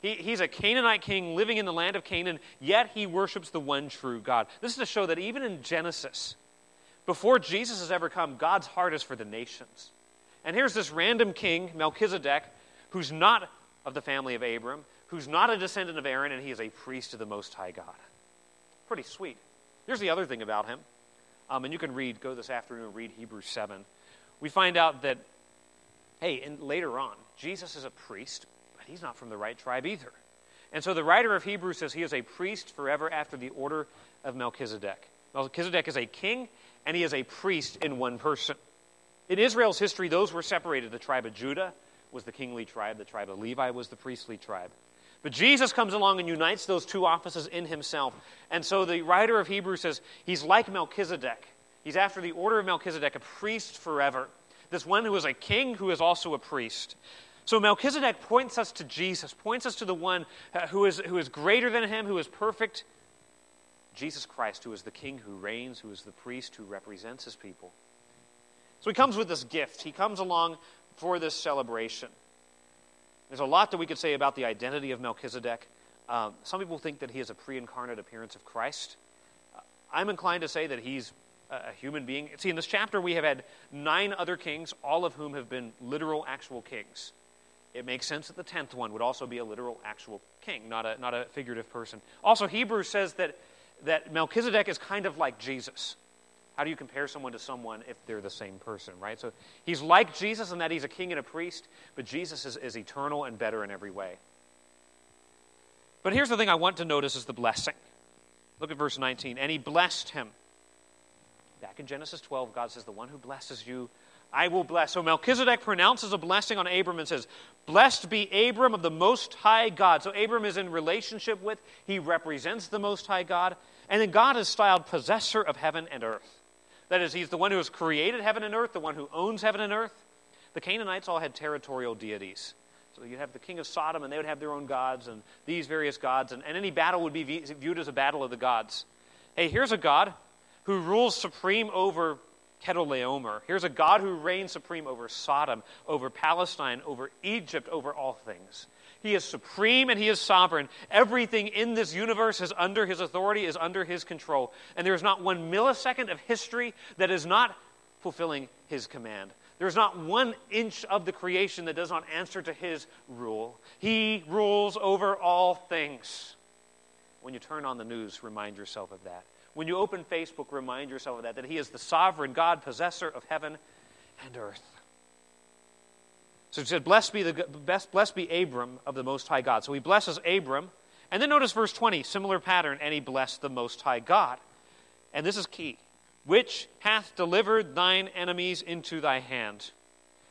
He's a Canaanite king living in the land of Canaan, yet he worships the one true God. This is to show that even in Genesis, before Jesus has ever come, God's heart is for the nations. And here's this random king, Melchizedek, who's not of the family of Abram, who's not a descendant of Aaron, and he is a priest of the Most High God. Pretty sweet. Here's the other thing about him, and you can go this afternoon and read Hebrews 7. We find out that, hey, and later on, Jesus is a priest, but he's not from the right tribe either. And so the writer of Hebrews says he is a priest forever after the order of Melchizedek. Melchizedek is a king, and he is a priest in one person. In Israel's history, those were separated. The tribe of Judah was the kingly tribe. The tribe of Levi was the priestly tribe. But Jesus comes along and unites those two offices in himself. And so the writer of Hebrews says he's like Melchizedek. He's after the order of Melchizedek, a priest forever. This one who is a king who is also a priest. So Melchizedek points us to Jesus, points us to the one who is greater than him, who is perfect. Jesus Christ, who is the king who reigns, who is the priest who represents his people. So he comes with this gift. He comes along for this celebration. There's a lot that we could say about the identity of Melchizedek. Some people think that he is a pre-incarnate appearance of Christ. I'm inclined to say that he's a human being. See, in this chapter we have had 9 other kings, all of whom have been literal, actual kings. It makes sense that the 10th one would also be a literal, actual king, not a figurative person. Also, Hebrews says that Melchizedek is kind of like Jesus. How do you compare someone to someone if they're the same person, right? So he's like Jesus in that he's a king and a priest, but Jesus is eternal and better in every way. But here's the thing I want to notice is the blessing. Look at verse 19. And he blessed him. Back in Genesis 12, God says, the one who blesses you, I will bless. So Melchizedek pronounces a blessing on Abram and says, blessed be Abram of the Most High God. So Abram is in relationship with, he represents the Most High God. And then God is styled possessor of heaven and earth. That is, he's the one who has created heaven and earth, the one who owns heaven and earth. The Canaanites all had territorial deities. So you'd have the king of Sodom, and they would have their own gods, and these various gods, and any battle would be viewed as a battle of the gods. Hey, here's a God who rules supreme over Chedorlaomer. Here's a God who reigns supreme over Sodom, over Palestine, over Egypt, over all things. He is supreme and he is sovereign. Everything in this universe is under his authority, is under his control. And there is not one millisecond of history that is not fulfilling his command. There is not one inch of the creation that does not answer to his rule. He rules over all things. When you turn on the news, remind yourself of that. When you open Facebook, remind yourself of that he is the sovereign God, possessor of heaven and earth. So he said, blessed be Abram of the Most High God. So he blesses Abram. And then notice verse 20, similar pattern, and he blessed the Most High God. And this is key. Which hath delivered thine enemies into thy hand.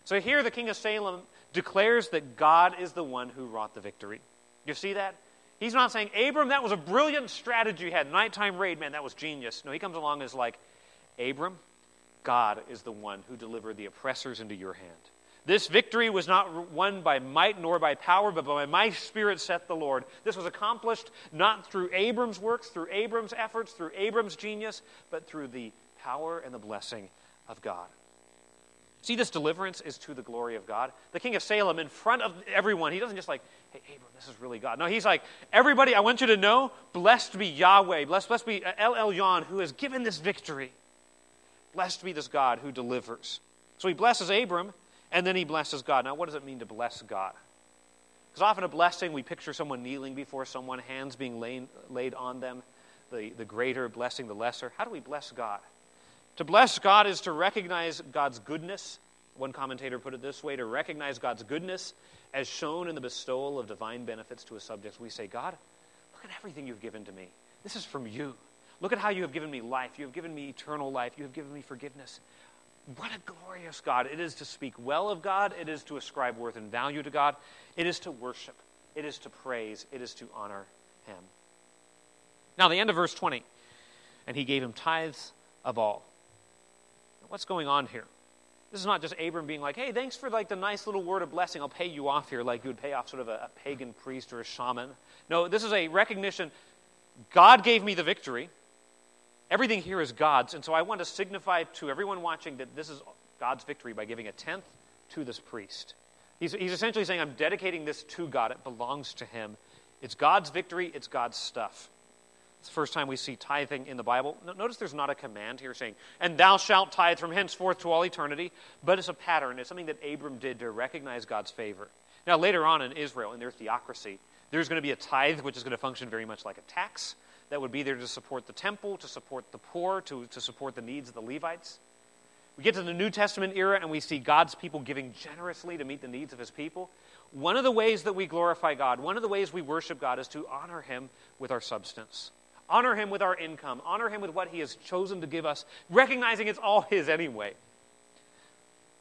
So here the king of Salem declares that God is the one who wrought the victory. You see that? He's not saying, Abram, that was a brilliant strategy you had. Nighttime raid, man, that was genius. No, he comes along and is like, Abram, God is the one who delivered the oppressors into your hand. This victory was not won by might nor by power, but by my spirit saith the Lord. This was accomplished not through Abram's works, through Abram's efforts, through Abram's genius, but through the power and the blessing of God. See, this deliverance is to the glory of God. The king of Salem, in front of everyone, he doesn't just like, hey, Abram, this is really God. No, he's like, everybody, I want you to know, blessed be Yahweh, blessed be El Elyon, who has given this victory. Blessed be this God who delivers. So he blesses Abram, and then he blesses God. Now, what does it mean to bless God? Because often a blessing, we picture someone kneeling before someone, hands being laid on them, the greater blessing, the lesser. How do we bless God? To bless God is to recognize God's goodness. One commentator put it this way, to recognize God's goodness as shown in the bestowal of divine benefits to his subjects. We say, God, look at everything you've given to me. This is from you. Look at how you have given me life. You have given me eternal life. You have given me forgiveness. What a glorious God. It is to speak well of God. It is to ascribe worth and value to God. It is to worship. It is to praise. It is to honor him. Now, the end of verse 20. And he gave him tithes of all. Now, what's going on here? This is not just Abram being like, hey, thanks for like the nice little word of blessing. I'll pay you off here like you would pay off sort of a pagan priest or a shaman. No, this is a recognition. God gave me the victory. Everything here is God's, and so I want to signify to everyone watching that this is God's victory by giving a tenth to this priest. He's essentially saying, I'm dedicating this to God. It belongs to him. It's God's victory. It's God's stuff. It's the first time we see tithing in the Bible. Notice there's not a command here saying, and thou shalt tithe from henceforth to all eternity, but it's a pattern. It's something that Abram did to recognize God's favor. Now, later on in Israel, in their theocracy, there's going to be a tithe, which is going to function very much like a tax, that would be there to support the temple, to support the poor, to support the needs of the Levites. We get to the New Testament era and we see God's people giving generously to meet the needs of his people. One of the ways that we glorify God, one of the ways we worship God is to honor him with our substance. Honor him with our income. Honor him with what he has chosen to give us, recognizing it's all his anyway.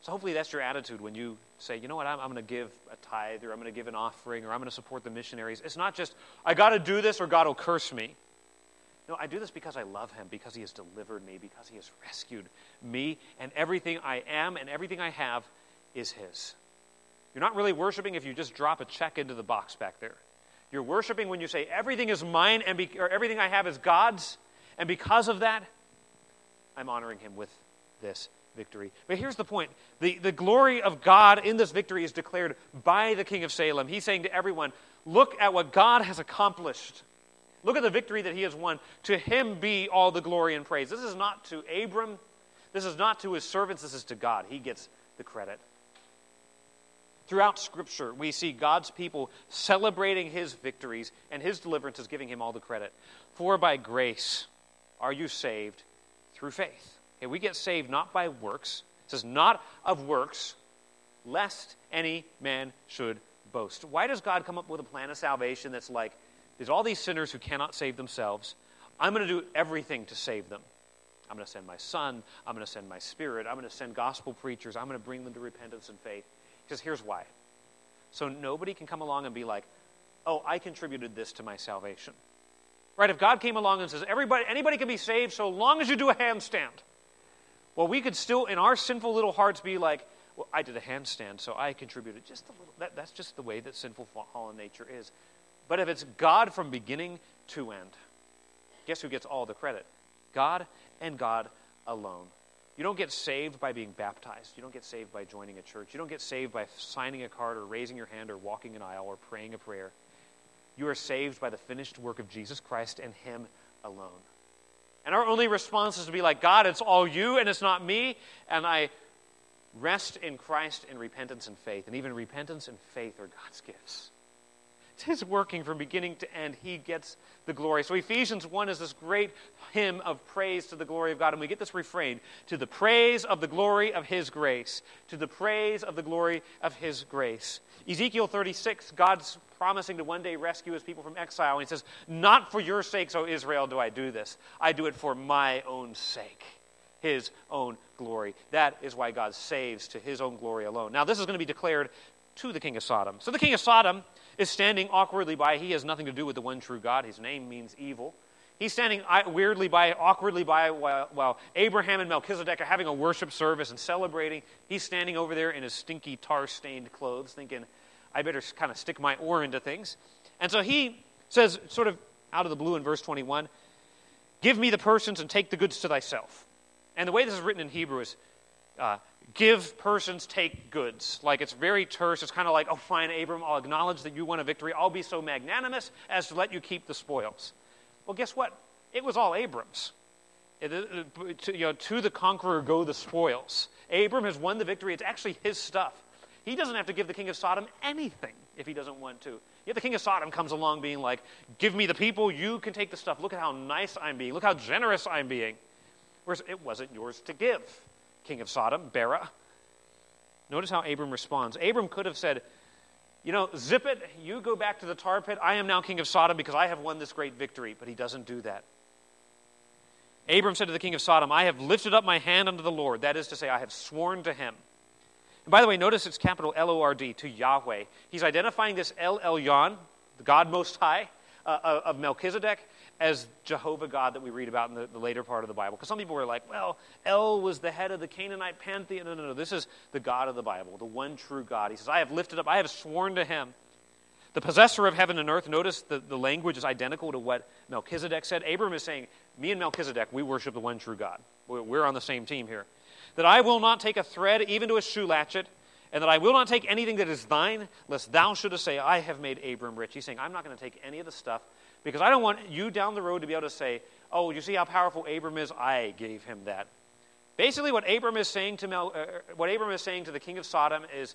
So hopefully that's your attitude when you say, you know what, I'm going to give a tithe, or I'm going to give an offering, or I'm going to support the missionaries. It's not just, I got to do this or God will curse me. No, I do this because I love him, because he has delivered me, because he has rescued me, and everything I am and everything I have is his. You're not really worshiping if you just drop a check into the box back there. You're worshiping when you say everything is mine, or everything I have is God's, and because of that, I'm honoring him with this victory. But here's the point. The glory of God in this victory is declared by the king of Salem. He's saying to everyone, look at what God has accomplished. Look at the victory that he has won. To him be all the glory and praise. This is not to Abram. This is not to his servants. This is to God. He gets the credit. Throughout Scripture, we see God's people celebrating his victories, and his deliverance is giving him all the credit. For by grace are you saved through faith. Okay, we get saved not by works. It says, not of works, lest any man should boast. Why does God come up with a plan of salvation that's like, there's all these sinners who cannot save themselves. I'm going to do everything to save them. I'm going to send my son. I'm going to send my spirit. I'm going to send gospel preachers. I'm going to bring them to repentance and faith. He says, here's why. So nobody can come along and be like, oh, I contributed this to my salvation. Right? If God came along and says, anybody can be saved so long as you do a handstand. Well, we could still, in our sinful little hearts, be like, well, I did a handstand, so I contributed just a little. That's just the way that sinful fallen nature is. But if it's God from beginning to end, guess who gets all the credit? God and God alone. You don't get saved by being baptized. You don't get saved by joining a church. You don't get saved by signing a card or raising your hand or walking an aisle or praying a prayer. You are saved by the finished work of Jesus Christ and Him alone. And our only response is to be like, God, it's all you and it's not me. And I rest in Christ in repentance and faith. And even repentance and faith are God's gifts. It's His working from beginning to end. He gets the glory. So Ephesians 1 is this great hymn of praise to the glory of God. And we get this refrain, to the praise of the glory of His grace. To the praise of the glory of His grace. Ezekiel 36, God's promising to one day rescue His people from exile. And He says, not for your sakes, O Israel, do I do this. I do it for my own sake. His own glory. That is why God saves to His own glory alone. Now this is going to be declared to the king of Sodom. So the king of Sodom is standing awkwardly by. He has nothing to do with the one true God. His name means evil. He's standing weirdly by, awkwardly by, while Abraham and Melchizedek are having a worship service and celebrating. He's standing over there in his stinky tar-stained clothes thinking, I better kind of stick my oar into things. And so he says, sort of out of the blue in verse 21, give me the persons and take the goods to thyself. And the way this is written in Hebrew is, give persons, take goods. Like, it's very terse. It's kind of like, oh, fine, Abram, I'll acknowledge that you won a victory. I'll be so magnanimous as to let you keep the spoils. Well, guess what? It was all Abram's. To the conqueror go the spoils. Abram has won the victory. It's actually his stuff. He doesn't have to give the king of Sodom anything if he doesn't want to. Yet the king of Sodom comes along being like, give me the people, you can take the stuff. Look at how nice I'm being. Look how generous I'm being. Whereas it wasn't yours to give. King of Sodom, Bera. Notice how Abram responds. Abram could have said, zip it, you go back to the tar pit, I am now king of Sodom because I have won this great victory, but he doesn't do that. Abram said to the king of Sodom, I have lifted up my hand unto the Lord, that is to say, I have sworn to Him. And by the way, notice it's capital L-O-R-D, to Yahweh. He's identifying this El Elyon, the God Most High, of Melchizedek, as Jehovah God that we read about in the later part of the Bible. Because some people were like, well, El was the head of the Canaanite pantheon. No. This is the God of the Bible, the one true God. He says, I have lifted up, I have sworn to Him. The possessor of heaven and earth. Notice the language is identical to what Melchizedek said. Abram is saying, me and Melchizedek, we worship the one true God. We're on the same team here. That I will not take a thread, even to a shoe latchet, and that I will not take anything that is thine, lest thou shouldest say, I have made Abram rich. He's saying, I'm not going to take any of the stuff, because I don't want you down the road to be able to say, oh, you see how powerful Abram is? I gave him that. Basically, what Abram is saying to the king of Sodom is,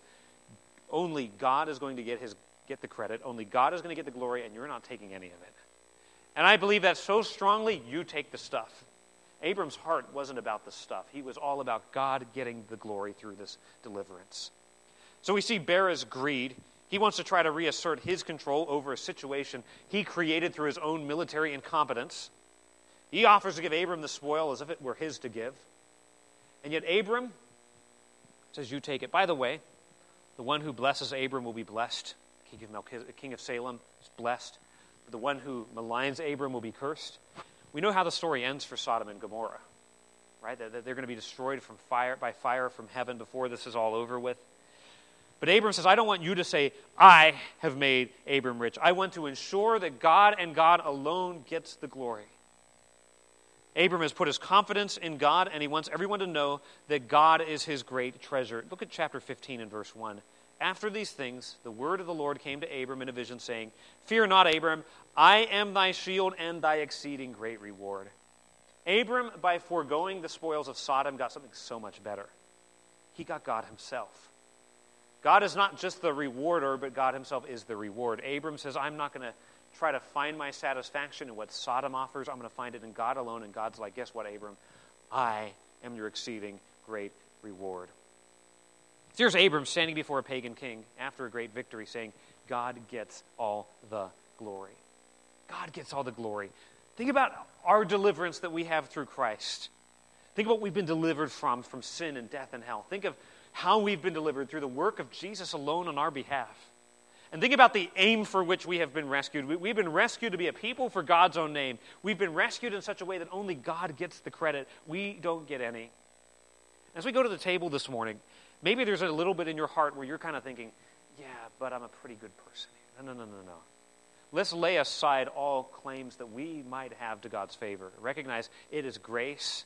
only God is going to get the credit, only God is going to get the glory, and you're not taking any of it. And I believe that so strongly, you take the stuff. Abram's heart wasn't about the stuff. He was all about God getting the glory through this deliverance. So we see Bera's greed. He wants to try to reassert his control over a situation he created through his own military incompetence. He offers to give Abram the spoil as if it were his to give. And yet Abram says, you take it. By the way, the one who blesses Abram will be blessed. King of Salem is blessed. But the one who maligns Abram will be cursed. We know how the story ends for Sodom and Gomorrah, right? That they're going to be destroyed by fire from heaven before this is all over with. But Abram says, I don't want you to say, I have made Abram rich. I want to ensure that God and God alone gets the glory. Abram has put his confidence in God, and he wants everyone to know that God is his great treasure. Look at chapter 15 and verse 1. After these things, the word of the Lord came to Abram in a vision, saying, Fear not, Abram, I am thy shield and thy exceeding great reward. Abram, by foregoing the spoils of Sodom, got something so much better. He got God himself. God is not just the rewarder, but God himself is the reward. Abram says, I'm not going to try to find my satisfaction in what Sodom offers. I'm going to find it in God alone. And God's like, guess what, Abram? I am your exceeding great reward. So here's Abram standing before a pagan king after a great victory saying, God gets all the glory. God gets all the glory. Think about our deliverance that we have through Christ. Think of what we've been delivered from sin and death and hell. Think of how we've been delivered through the work of Jesus alone on our behalf. And think about the aim for which we have been rescued. We've been rescued to be a people for God's own name. We've been rescued in such a way that only God gets the credit. We don't get any. As we go to the table this morning, maybe there's a little bit in your heart where you're kind of thinking, yeah, but I'm a pretty good person. No. Let's lay aside all claims that we might have to God's favor. Recognize it is grace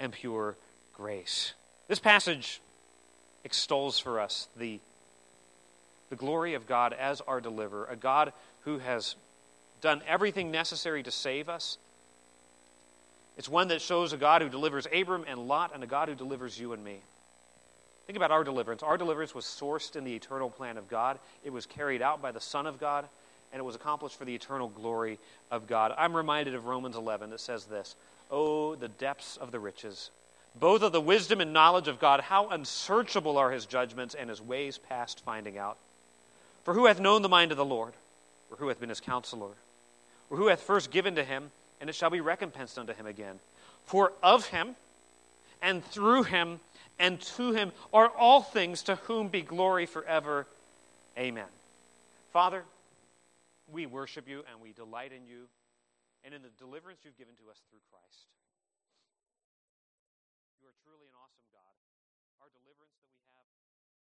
and pure grace. This passage extols for us the glory of God as our deliverer, a God who has done everything necessary to save us. It's one that shows a God who delivers Abram and Lot and a God who delivers you and me. Think about our deliverance. Our deliverance was sourced in the eternal plan of God. It was carried out by the Son of God, and it was accomplished for the eternal glory of God. I'm reminded of Romans 11 that says this, "Oh, the depths of the riches, both of the wisdom and knowledge of God, how unsearchable are his judgments and his ways past finding out. For who hath known the mind of the Lord? Or who hath been his counselor? Or who hath first given to him, and it shall be recompensed unto him again? For of him, and through him, and to him are all things, to whom be glory forever. Amen." Father, we worship you and we delight in you and in the deliverance you've given to us through Christ. You are truly an awesome God. Our deliverance that we have